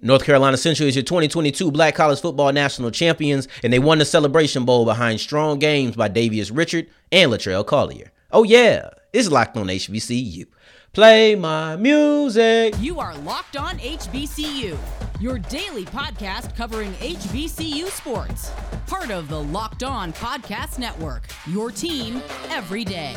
North Carolina Central is your 2022 Black College Football National Champions, and they won the Celebration Bowl behind strong games by Davius Richard and Latrell Collier. Oh yeah, it's Locked on HBCU. Play my music. You are Locked on HBCU, your daily podcast covering HBCU sports. Part of the Locked on Podcast Network, your team every day.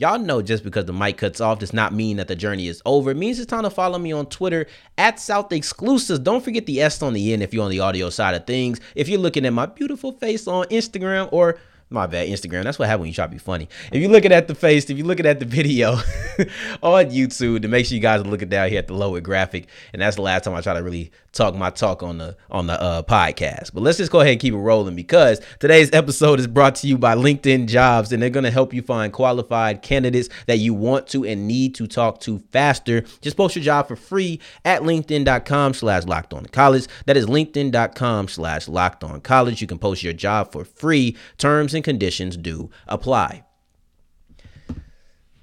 y'all know just because the mic cuts off does not mean that the journey is over. It means it's time to follow me on Twitter at South Exclusives. Don't forget the S on the end if you're on the audio side of things. If you're looking at my beautiful face on Instagram, or my bad, Instagram. That's what happens when you try to be funny. If you're looking at the face, if you're looking at the video on YouTube, to make sure you guys are looking down here at the lower graphic. And that's the last time I try to really talk my talk on the podcast. But let's just go ahead and keep it rolling, because today's episode is brought to you by LinkedIn Jobs, and they're going to help you find qualified candidates that you want to and need to talk to faster. Just post your job for free at LinkedIn.com/LockedOnCollege. That is LinkedIn.com/LockedOnCollege. You can post your job for free. Terms and conditions do apply.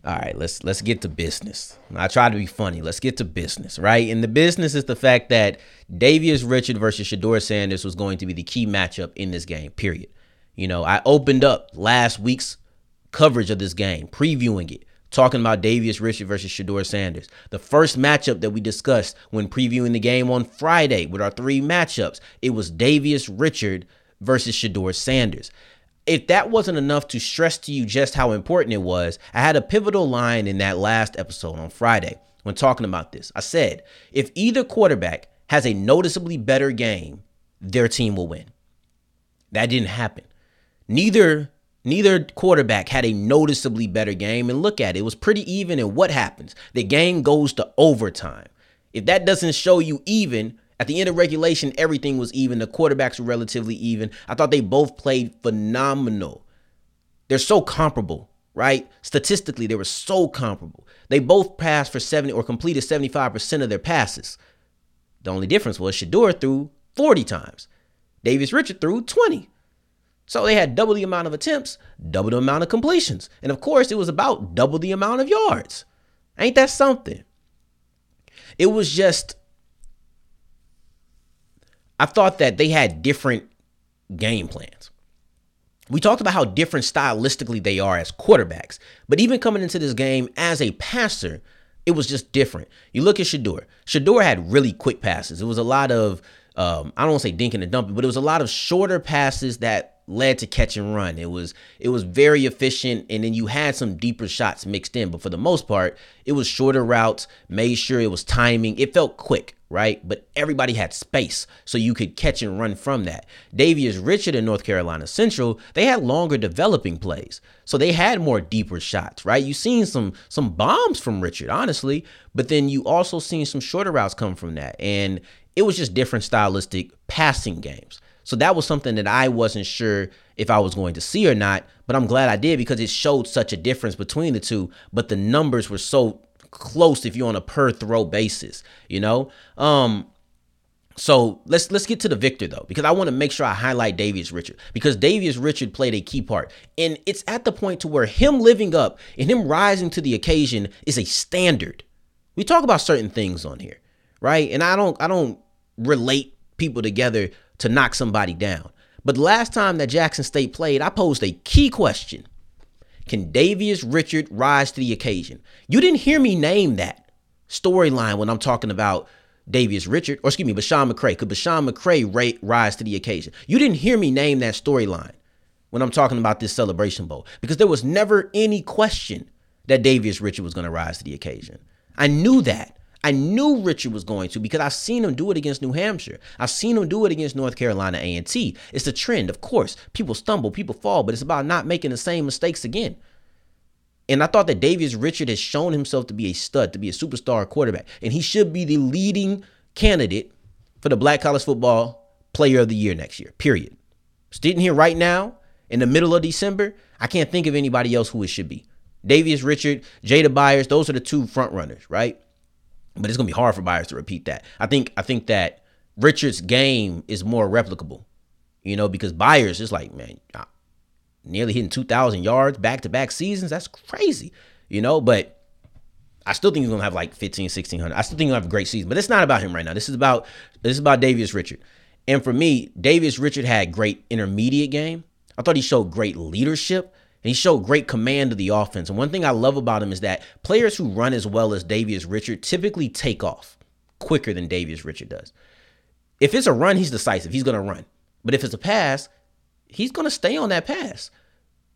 All right, let's get to business. I try to be funny. Let's get to business, right? And the business is the fact that Davius Richard versus Shador Sanders was going to be the key matchup in this game, period. You know, I opened up last week's coverage of this game, previewing it, talking about Davius Richard versus Shador Sanders. The first matchup that we discussed when previewing the game on Friday with our three matchups, it was Davius Richard versus Shador Sanders. If that wasn't enough to stress to you just how important it was, I had a pivotal line in that last episode on Friday when talking about this. I said, if either quarterback has a noticeably better game, their team will win. That didn't happen. Neither quarterback had a noticeably better game. And look at it. It was pretty even. And what happens? The game goes to overtime. If that doesn't show you even, at the end of regulation, everything was even. The quarterbacks were relatively even. I thought they both played phenomenal. They're so comparable, right? Statistically, they were so comparable. They both passed for 70 or completed 75% of their passes. The only difference was Shador threw 40 times. Davius Richard threw 20. So they had double the amount of attempts, double the amount of completions. And of course, it was about double the amount of yards. Ain't that something? It was just, I thought that they had different game plans. We talked about how different stylistically they are as quarterbacks, but even coming into this game as a passer, it was just different. You look at Shador. Shador had really quick passes. It was a lot of, I don't want to say dinking and dumping, but it was a lot of shorter passes that led to catch and run. It was very efficient, and then you had some deeper shots mixed in, but for the most part, it was shorter routes, made sure it was timing. It felt quick, right? But everybody had space, so you could catch and run from that. Davius Richard and North Carolina Central, they had longer developing plays, so they had more deeper shots, right? You seen some bombs from Richard, honestly, but then you also seen some shorter routes come from that, and it was just different stylistic passing games. So that was something that I wasn't sure if I was going to see or not, but I'm glad I did, because it showed such a difference between the two, but the numbers were so close if you're on a per throw basis, you know? So let's get to the victor though, because I want to make sure I highlight Davius Richard, because Davius Richard played a key part, and it's at the point to where him living up and him rising to the occasion is a standard. We talk about certain things on here, right? And I don't relate people together to knock somebody down. But last time that Jackson State played, I posed a key question. Can Davius Richard rise to the occasion? You didn't hear me name that storyline when I'm talking about Davius Richard, or excuse me, Bashan McCray. Could Bashan McCray rise to the occasion? You didn't hear me name that storyline when I'm talking about this Celebration Bowl, because there was never any question that Davius Richard was going to rise to the occasion. I knew that. I knew Richard was going to because I've seen him do it against New Hampshire. I've seen him do it against North Carolina A&T. It's the trend, of course. People stumble, people fall, but it's about not making the same mistakes again. And I thought that Davius Richard has shown himself to be a stud, to be a superstar quarterback, and he should be the leading candidate for the Black College Football Player of the Year next year, period. Sitting here right now, in the middle of December, I can't think of anybody else who it should be. Davius Richard, Jada Byers, those are the two front runners, right? But it's going to be hard for Byers to repeat that. I think that Richard's game is more replicable, you know, because Byers is like, man, nearly hitting 2,000 yards back-to-back seasons. That's crazy, you know, but I still think he's going to have like 1,500, 1,600. I still think he'll have a great season, but it's not about him right now. This is about Davius Richard. And for me, Davius Richard had great intermediate game. I thought he showed great leadership, and he showed great command of the offense. And one thing I love about him is that players who run as well as Davius Richard typically take off quicker than Davius Richard does. If it's a run, he's decisive. He's going to run. But if it's a pass, he's going to stay on that pass.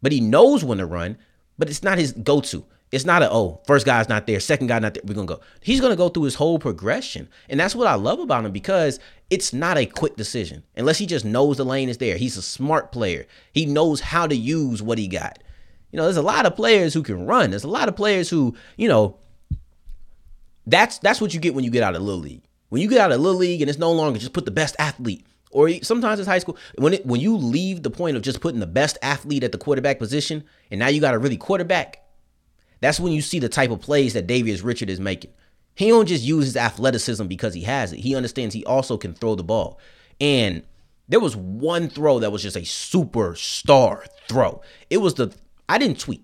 But he knows when to run, but it's not his go-to. It's not first guy's not there, second guy not there, we're going to go. He's going to go through his whole progression. And that's what I love about him, because it's not a quick decision unless he just knows the lane is there. He's a smart player. He knows how to use what he got. You know, there's a lot of players who can run. There's a lot of players who, you know, that's what you get when you get out of Little League. When you get out of Little League and it's no longer just put the best athlete, or sometimes it's high school. When you leave the point of just putting the best athlete at the quarterback position and now you got to really quarterback, that's when you see the type of plays that Davius Richard is making. He don't just use his athleticism because he has it. He understands he also can throw the ball. And there was one throw that was just a superstar throw. It was I didn't tweet.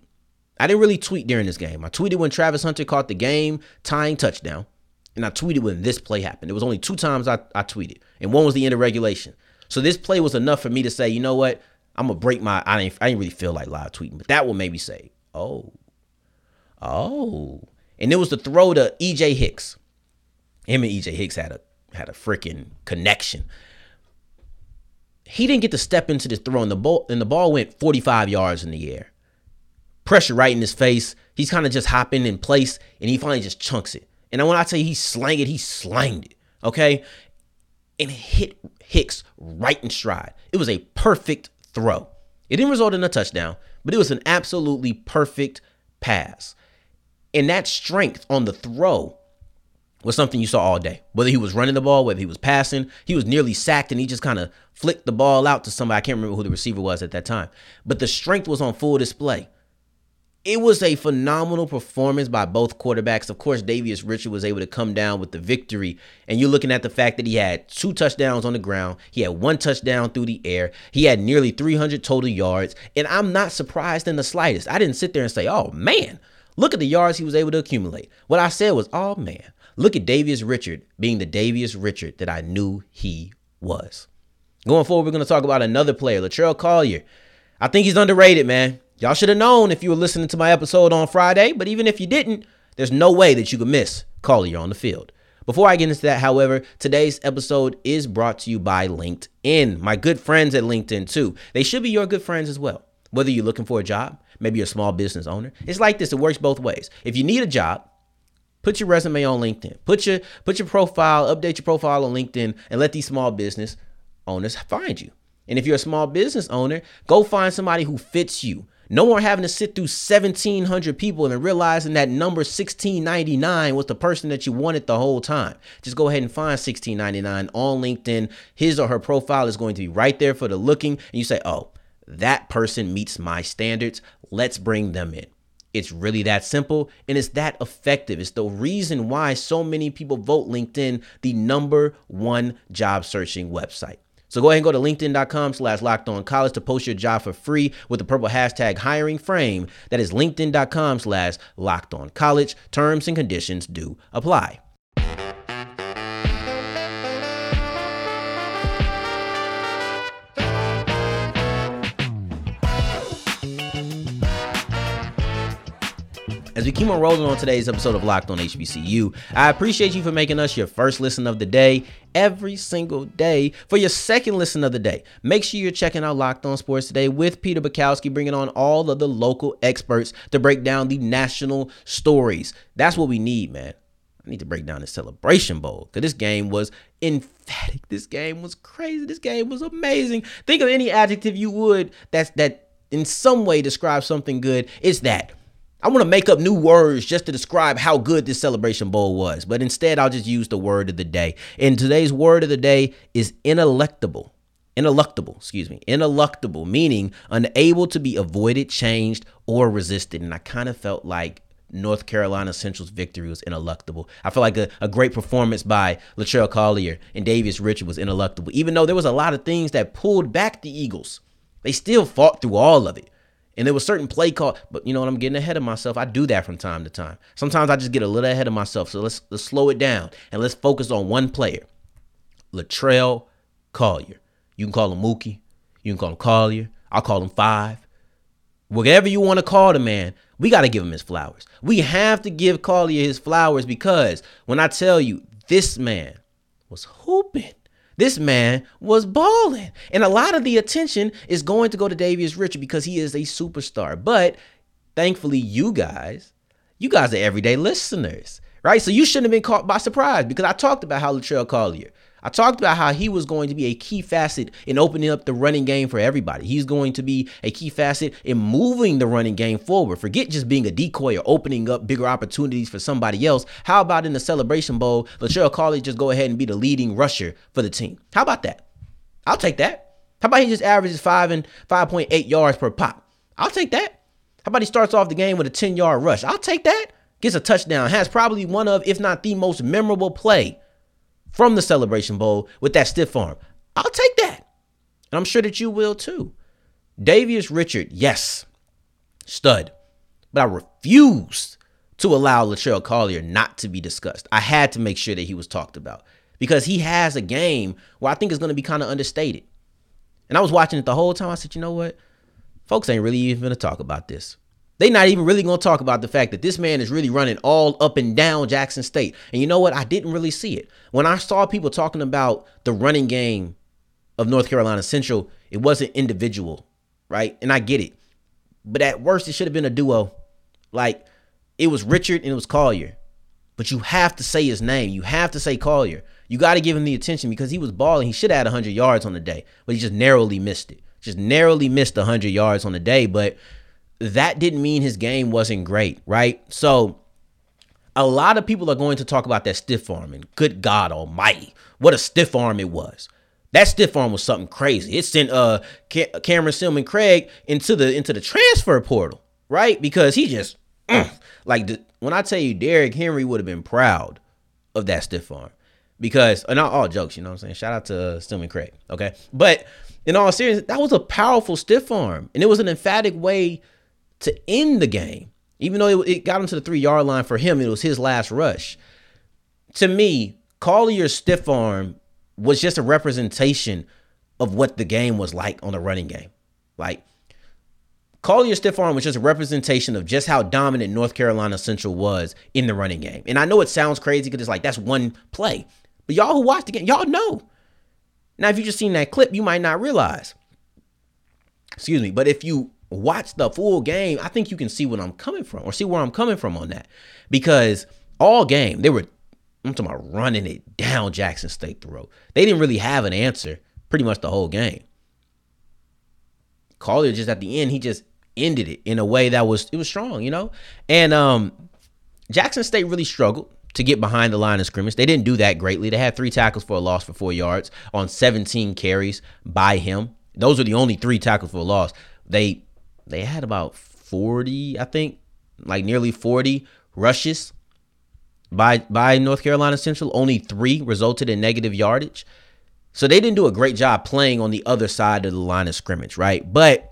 I didn't really tweet during this game. I tweeted when Travis Hunter caught the game-tying touchdown, and I tweeted when this play happened. It was only two times I tweeted, and one was the end of regulation. So this play was enough for me to say, you know what? I'm going to break my – I didn't really feel like live tweeting, but that will make me say, oh, and it was the throw to EJ Hicks. Him and EJ Hicks had a freaking connection. He didn't get to step into this throw, and the ball went 45 yards in the air. Pressure right in his face. He's kind of just hopping in place, and he finally just chunks it. And when I tell you he slanged it, okay? And hit Hicks right in stride. It was a perfect throw. It didn't result in a touchdown, but it was an absolutely perfect pass. And that strength on the throw was something you saw all day. Whether he was running the ball, whether he was passing, he was nearly sacked and he just kind of flicked the ball out to somebody. I can't remember who the receiver was at that time. But the strength was on full display. It was a phenomenal performance by both quarterbacks. Of course, Davius Richard was able to come down with the victory. And you're looking at the fact that he had 2 touchdowns on the ground. He had 1 touchdown through the air. He had nearly 300 total yards. And I'm not surprised in the slightest. I didn't sit there and say, oh, man. Look at the yards he was able to accumulate. What I said was, oh, man, look at Davius Richard being the Davius Richard that I knew he was. Going forward, we're going to talk about another player, Latrell Collier. I think he's underrated, man. Y'all should have known if you were listening to my episode on Friday, but even if you didn't, there's no way that you could miss Collier on the field. Before I get into that, however, today's episode is brought to you by LinkedIn. My good friends at LinkedIn, too. They should be your good friends as well. Whether you're looking for a job, maybe you're a small business owner. It's like this. It works both ways. If you need a job, put your resume on LinkedIn. Put your profile, update your profile on LinkedIn, and let these small business owners find you. And if you're a small business owner, go find somebody who fits you. No more having to sit through 1,700 people and then realizing that number 1699 was the person that you wanted the whole time. Just go ahead and find 1699 on LinkedIn. His or her profile is going to be right there for the looking. And you say, oh, that person meets my standards. Let's bring them in. It's really that simple, and it's that effective. It's the reason why so many people vote LinkedIn the #1 job searching website. So go ahead and go to LinkedIn.com/LockedOnCollege to post your job for free with the purple hashtag hiring frame. That is LinkedIn.com/LockedOnCollege. Terms and conditions do apply. As we keep on rolling on today's episode of Locked on HBCU, I appreciate you for making us your first listen of the day every single day. For your second listen of the day, make sure you're checking out Locked on Sports Today with Peter Bukowski, bringing on all of the local experts to break down the national stories. That's what we need, man. I need to break down the Celebration Bowl, because this game was emphatic. This game was crazy. This game was amazing. Think of any adjective you would that in some way describes something good. It's that. I want to make up new words just to describe how good this Celebration Bowl was, but instead I'll just use the word of the day. And today's word of the day is ineluctable. Ineluctable, meaning unable to be avoided, changed, or resisted. And I kind of felt like North Carolina Central's victory was ineluctable. I feel like a great performance by Latrell Collier and Davius Richard was ineluctable. Even though there was a lot of things that pulled back the Eagles, they still fought through all of it. And there was certain play call, but you know what? I'm getting ahead of myself. I do that from time to time. Sometimes I just get a little ahead of myself. So let's slow it down and let's focus on one player, Latrell Collier. You can call him Mookie. You can call him Collier. I'll call him Five. Whatever you want to call the man, we got to give him his flowers. We have to give Collier his flowers, because when I tell you, this man was hooping. This man was balling. And a lot of the attention is going to go to Davius Richard because he is a superstar. But thankfully, you guys are everyday listeners, right? So you shouldn't have been caught by surprise, because I talked about how Latrell Collier, I talked about how he was going to be a key facet in opening up the running game for everybody. He's going to be a key facet in moving the running game forward. Forget just being a decoy or opening up bigger opportunities for somebody else. How about in the Celebration Bowl, Latrell Collier just go ahead and be the leading rusher for the team? How about that? I'll take that. How about he just averages 5.8 yards per pop? I'll take that. How about he starts off the game with a 10-yard rush? I'll take that. Gets a touchdown. Has probably one of, if not the most memorable play from the Celebration Bowl with that stiff arm. I'll take that. And I'm sure that you will too. Davius Richard, yes, stud. But I refused to allow Latrell Collier not to be discussed. I had to make sure that he was talked about, because he has a game where I think is going to be kind of understated. And I was watching it the whole time. I said, you know what? Folks ain't really even going to talk about this. They not even really going to talk about the fact that this man is really running all up and down Jackson State. And you know what? I didn't really see it. When I saw people talking about the running game of North Carolina Central, it wasn't individual, right? And I get it. But at worst, it should have been a duo. Like, it was Richard and it was Collier. But you have to say his name. You have to say Collier. You got to give him the attention, because he was balling. He should have had 100 yards on the day, but he just narrowly missed it. Just narrowly missed 100 yards on the day, but that didn't mean his game wasn't great, right? So a lot of people are going to talk about that stiff arm, and good God almighty, what a stiff arm it was. That stiff arm was something crazy. It sent Cameron Stillman Craig into the transfer portal, right? Because he just, when I tell you, Derrick Henry would have been proud of that stiff arm. Because, and all jokes, you know what I'm saying? Shout out to Stillman Craig, okay? But in all seriousness, that was a powerful stiff arm, and it was an emphatic way to end the game. Even though it got him to the 3-yard line for him, it was his last rush. To me, Collier's stiff arm was just a representation of what the game was like on the running game. Like, Collier's stiff arm was just a representation of just how dominant North Carolina Central was in the running game. And I know it sounds crazy because it's like, that's one play. But y'all who watched the game, y'all know. Now, if you just seen that clip, you might not realize. Excuse me. But if you watch the full game, I think you can see what I'm coming from, or see where I'm coming from on that. Because all game, I'm talking about running it down Jackson State throat. They didn't really have an answer pretty much the whole game. Collier just at the end, he just ended it in a way that was strong, you know? And Jackson State really struggled to get behind the line of scrimmage. They didn't do that greatly. They had 3 tackles for a loss for 4 yards on 17 carries by him. Those were the only 3 tackles for a loss. They had about 40, I think, like nearly 40 rushes by North Carolina Central. Only 3 resulted in negative yardage. So they didn't do a great job playing on the other side of the line of scrimmage, right? But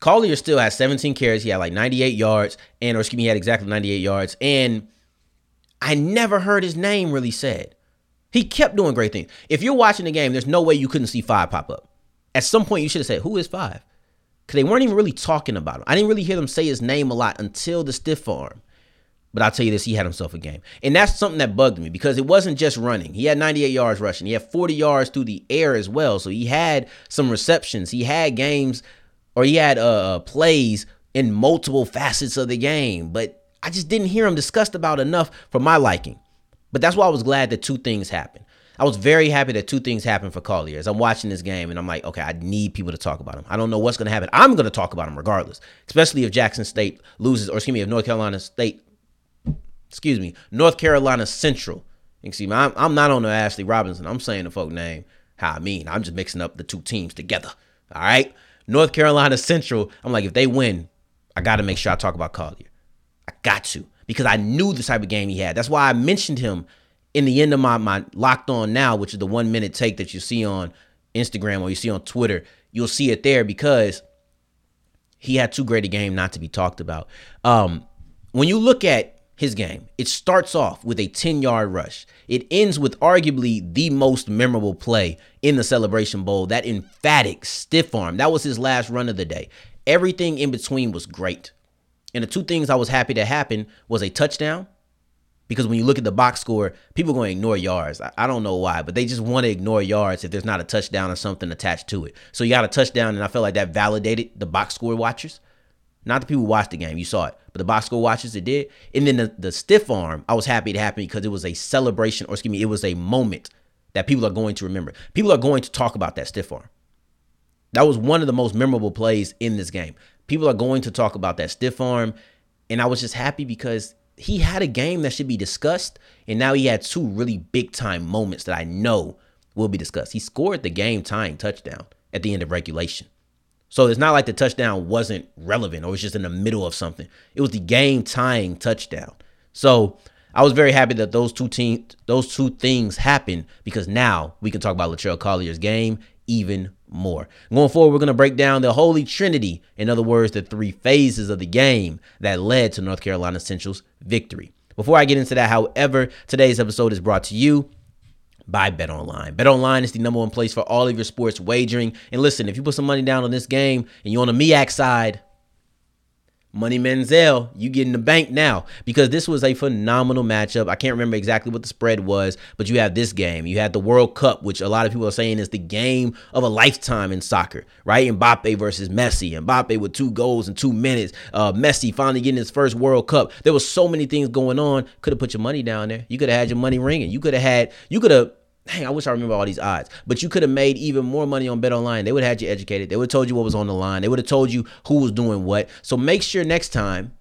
Collier still had 17 carries. He had like 98 yards, he had exactly 98 yards. And I never heard his name really said. He kept doing great things. If you're watching the game, there's no way you couldn't see Five pop up. At some point, you should have said, who is Five? Because they weren't even really talking about him. I didn't really hear them say his name a lot until the stiff arm. But I'll tell you this, he had himself a game. And that's something that bugged me, because it wasn't just running. He had 98 yards rushing. He had 40 yards through the air as well. So he had some receptions. He had plays in multiple facets of the game. But I just didn't hear him discussed about enough for my liking. But that's why I was glad that two things happened. I was very happy that two things happened for Collier. As I'm watching this game and I'm like, okay, I need people to talk about him. I don't know what's going to happen. I'm going to talk about him regardless, especially if Jackson State loses, or excuse me, if North Carolina Central. Excuse me, I'm not on the Ashley Robinson. I'm saying the folk name how I mean. I'm just mixing up the two teams together, all right? North Carolina Central, I'm like, if they win, I got to make sure I talk about Collier. I got to, because I knew the type of game he had. That's why I mentioned him in the end of my Locked On Now, which is the 1 minute take that you see on Instagram or you see on Twitter. You'll see it there because he had too great a game not to be talked about. When you look at his game, it starts off with a 10-yard rush. It ends with arguably the most memorable play in the Celebration Bowl, that emphatic stiff arm. That was his last run of the day. Everything in between was great. And the two things I was happy to happen was a touchdown, because when you look at the box score, people are going to ignore yards. I don't know why, but they just want to ignore yards if there's not a touchdown or something attached to it. So you got a touchdown, and I felt like that validated the box score watchers. Not the people who watched the game. You saw it. But the box score watchers, it did. And then the stiff arm, I was happy to happen because it was a celebration, or excuse me, it was a moment that people are going to remember. People are going to talk about that stiff arm. That was one of the most memorable plays in this game. People are going to talk about that stiff arm. And I was just happy because he had a game that should be discussed, and now he had two really big-time moments that I know will be discussed. He scored the game-tying touchdown at the end of regulation. So it's not like the touchdown wasn't relevant or it was just in the middle of something. It was the game-tying touchdown. So I was very happy that those two things happened, because now we can talk about Latrell Collier's game even more. Going forward, we're going to break down the Holy Trinity, in other words, the three phases of the game that led to North Carolina Central's victory. Before I get into that, however, today's episode is brought to you by BetOnline. BetOnline is the number one place for all of your sports wagering. And listen, if you put some money down on this game and you're on the MEAC side, Money Manziel, you get in the bank now, because this was a phenomenal matchup. I can't remember exactly what the spread was, but you have this game. You had the World Cup, which a lot of people are saying is the game of a lifetime in soccer, right? Mbappe versus Messi. Mbappe with 2 goals in 2 minutes. Messi finally getting his first World Cup. There was so many things going on. Could have put your money down there. You could have had your money ringing. I wish I remember all these odds, but you could have made even more money on BetOnline. They would have had you educated. They would have told you what was on the line. They would have told you who was doing what. So make sure next time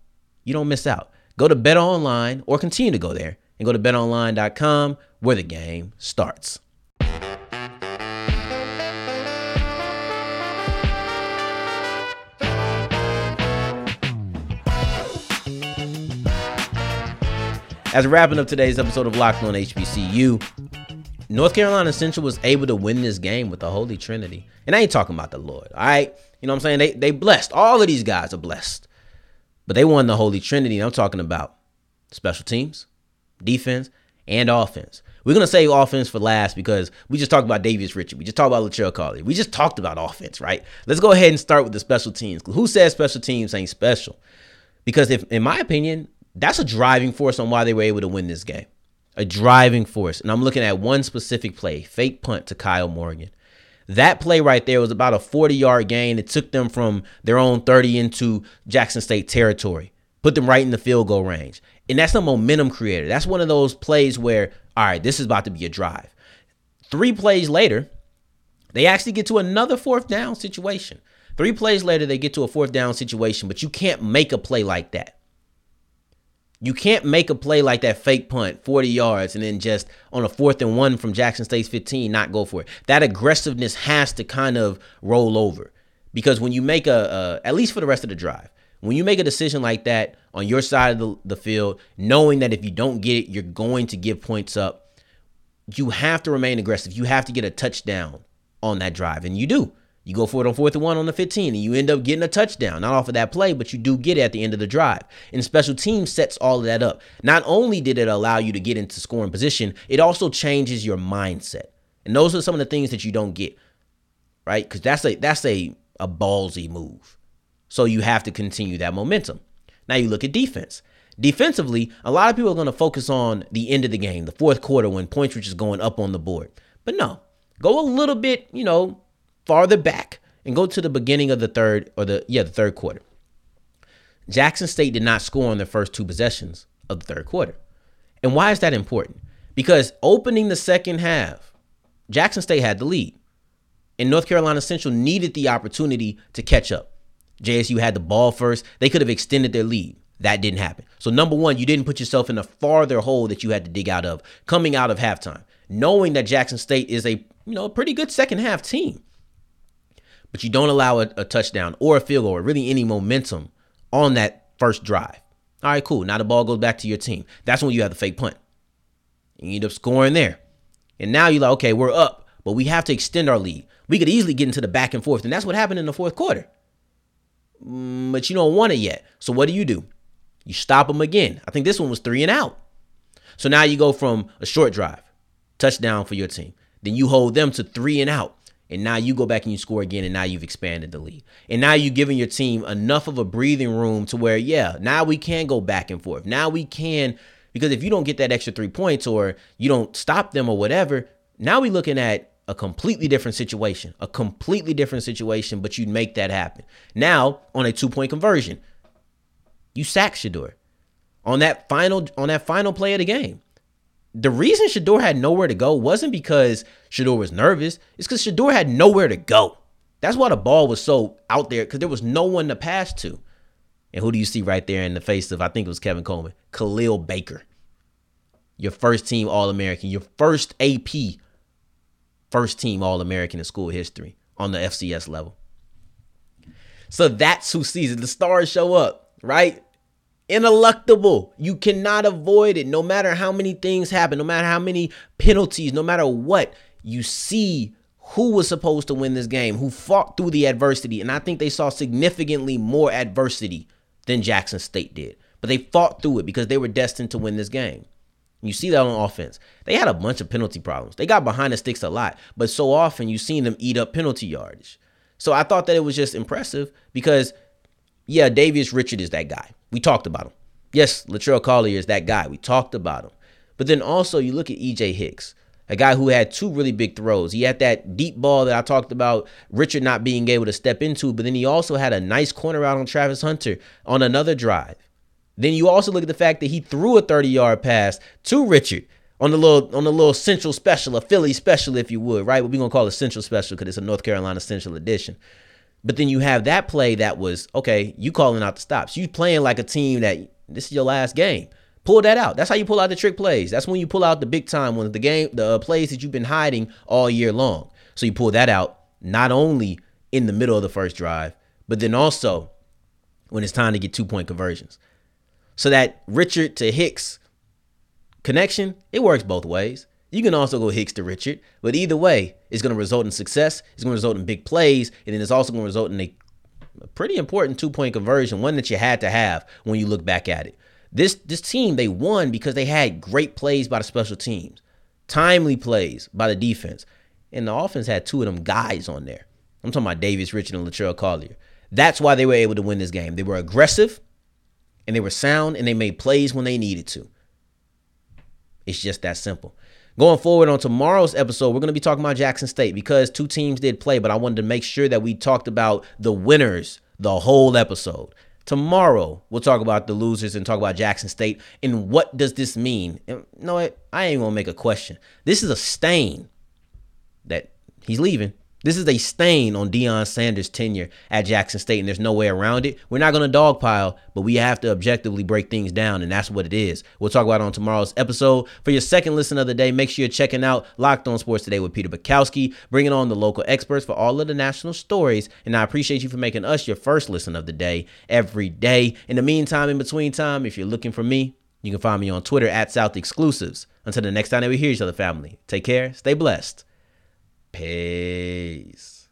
you don't miss out. Go to BetOnline, or continue to go there, and go to BetOnline.com, where the game starts. As wrapping up today's episode of Locked On HBCU, North Carolina Central was able to win this game with the Holy Trinity. And I ain't talking about the Lord, all right? You know what I'm saying? They blessed. All of these guys are blessed. But they won the Holy Trinity, and I'm talking about special teams, defense, and offense. We're going to save offense for last, because we just talked about Davius Richard. We just talked about Latrell Collier. We just talked about offense, right? Let's go ahead and start with the special teams. Who says special teams ain't special? Because if, in my opinion, that's a driving force on why they were able to win this game. A driving force. And I'm looking at one specific play, fake punt to Kyle Morgan. That play right there was about a 40-yard gain. It took them from their own 30 into Jackson State territory, put them right in the field goal range. And that's a momentum creator. That's one of those plays where, all right, this is about to be a drive. 3 plays later, they actually get to another fourth down situation. 3 plays later, they get to a fourth down situation, but you can't make a play like that. You can't make a play like that fake punt, 40 yards, and then just on a 4th and 1 from Jackson State's 15, not go for it. That aggressiveness has to kind of roll over, because when you make at least for the rest of the drive, when you make a decision like that on your side of the field, knowing that if you don't get it, you're going to give points up, you have to remain aggressive. You have to get a touchdown on that drive, and you do. You go for it on 4th and 1 on the 15, and you end up getting a touchdown. Not off of that play, but you do get it at the end of the drive. And special teams sets all of that up. Not only did it allow you to get into scoring position, it also changes your mindset. And those are some of the things that you don't get, right? Because that's a ballsy move. So you have to continue that momentum. Now you look at defense. Defensively, a lot of people are going to focus on the end of the game, the 4th quarter, when points were just going up on the board. But no, go a little bit, farther back, and go to the beginning of the third quarter. Jackson State did not score on their first two possessions of the third quarter. And why is that important? Because opening the second half, Jackson State had the lead, and North Carolina Central needed the opportunity to catch up. JSU had the ball first. They could have extended their lead. That didn't happen. So number one, you didn't put yourself in a farther hole that you had to dig out of coming out of halftime, knowing that Jackson State is a pretty good second half team. But you don't allow a touchdown or a field goal or really any momentum on that first drive. All right, cool. Now the ball goes back to your team. That's when you have the fake punt. You end up scoring there. And now you're like, okay, we're up, but we have to extend our lead. We could easily get into the back and forth. And that's what happened in the fourth quarter. But you don't want it yet. So what do? You stop them again. I think this one was 3 and out. So now you go from a short drive, touchdown for your team. Then you hold them to 3 and out. And now you go back and you score again, and now you've expanded the lead. And now you've given your team enough of a breathing room to where, yeah, now we can go back and forth. Now we can, because if you don't get that extra 3 points or you don't stop them or whatever, now we're looking at a completely different situation, but you make that happen. Now, on a 2-point conversion, you sack Shador on that final play of the game. The reason Shador had nowhere to go wasn't because Shador was nervous. It's because Shador had nowhere to go. That's why the ball was so out there, because there was no one to pass to. And who do you see right there in the face of, I think it was Kevin Coleman, Khalil Baker, your first team All-American, your first AP, first team All-American in school history on the FCS level. So that's who sees it. The stars show up, right? Ineluctable. You cannot avoid it. No matter how many things happen, no matter how many penalties, no matter what, you see who was supposed to win this game, who fought through the adversity. And I think they saw significantly more adversity than Jackson State did. But they fought through it because they were destined to win this game. You see that on offense. They had a bunch of penalty problems. They got behind the sticks a lot. But so often you've seen them eat up penalty yardage. So I thought that it was just impressive because, yeah, Davius Richard is that guy. We talked about him. Yes, Latrell Collier is that guy. We talked about him. But then also you look at EJ Hicks, a guy who had two really big throws. He had that deep ball that I talked about, Richard not being able to step into, but then he also had a nice corner out on Travis Hunter on another drive. Then you also look at the fact that he threw a 30-yard pass to Richard on the little central special, a Philly special, if you would, right? What we're going to call a central special because it's a North Carolina Central edition. But then you have that play that was, okay, you calling out the stops. You playing like a team that this is your last game. Pull that out. That's how you pull out the trick plays. That's when you pull out the big time ones, the plays that you've been hiding all year long. So you pull that out not only in the middle of the first drive, but then also when it's time to get 2-point conversions. So that Richard to Hicks connection, it works both ways. You can also go Hicks to Richard, but either way, it's going to result in success. It's going to result in big plays, and then it's also going to result in a pretty important 2-point conversion, one that you had to have when you look back at it. This team, they won because they had great plays by the special teams, timely plays by the defense, and the offense had two of them guys on there. I'm talking about Davius Richard and Latrell Collier. That's why they were able to win this game. They were aggressive, and they were sound, and they made plays when they needed to. It's just that simple. Going forward on tomorrow's episode, we're going to be talking about Jackson State because two teams did play, but I wanted to make sure that we talked about the winners the whole episode. Tomorrow, we'll talk about the losers and talk about Jackson State and what does this mean. And no, I ain't going to make a question. This is a stain that he's leaving. This is a stain on Deion Sanders' tenure at Jackson State, and there's no way around it. We're not going to dogpile, but we have to objectively break things down, and that's what it is. We'll talk about it on tomorrow's episode. For your second listen of the day, make sure you're checking out Locked on Sports Today with Peter Bukowski, bringing on the local experts for all of the national stories, and I appreciate you for making us your first listen of the day every day. In the meantime, in between time, if you're looking for me, you can find me on Twitter at South Exclusives. Until the next time that we hear each other, family, take care, stay blessed. Peace.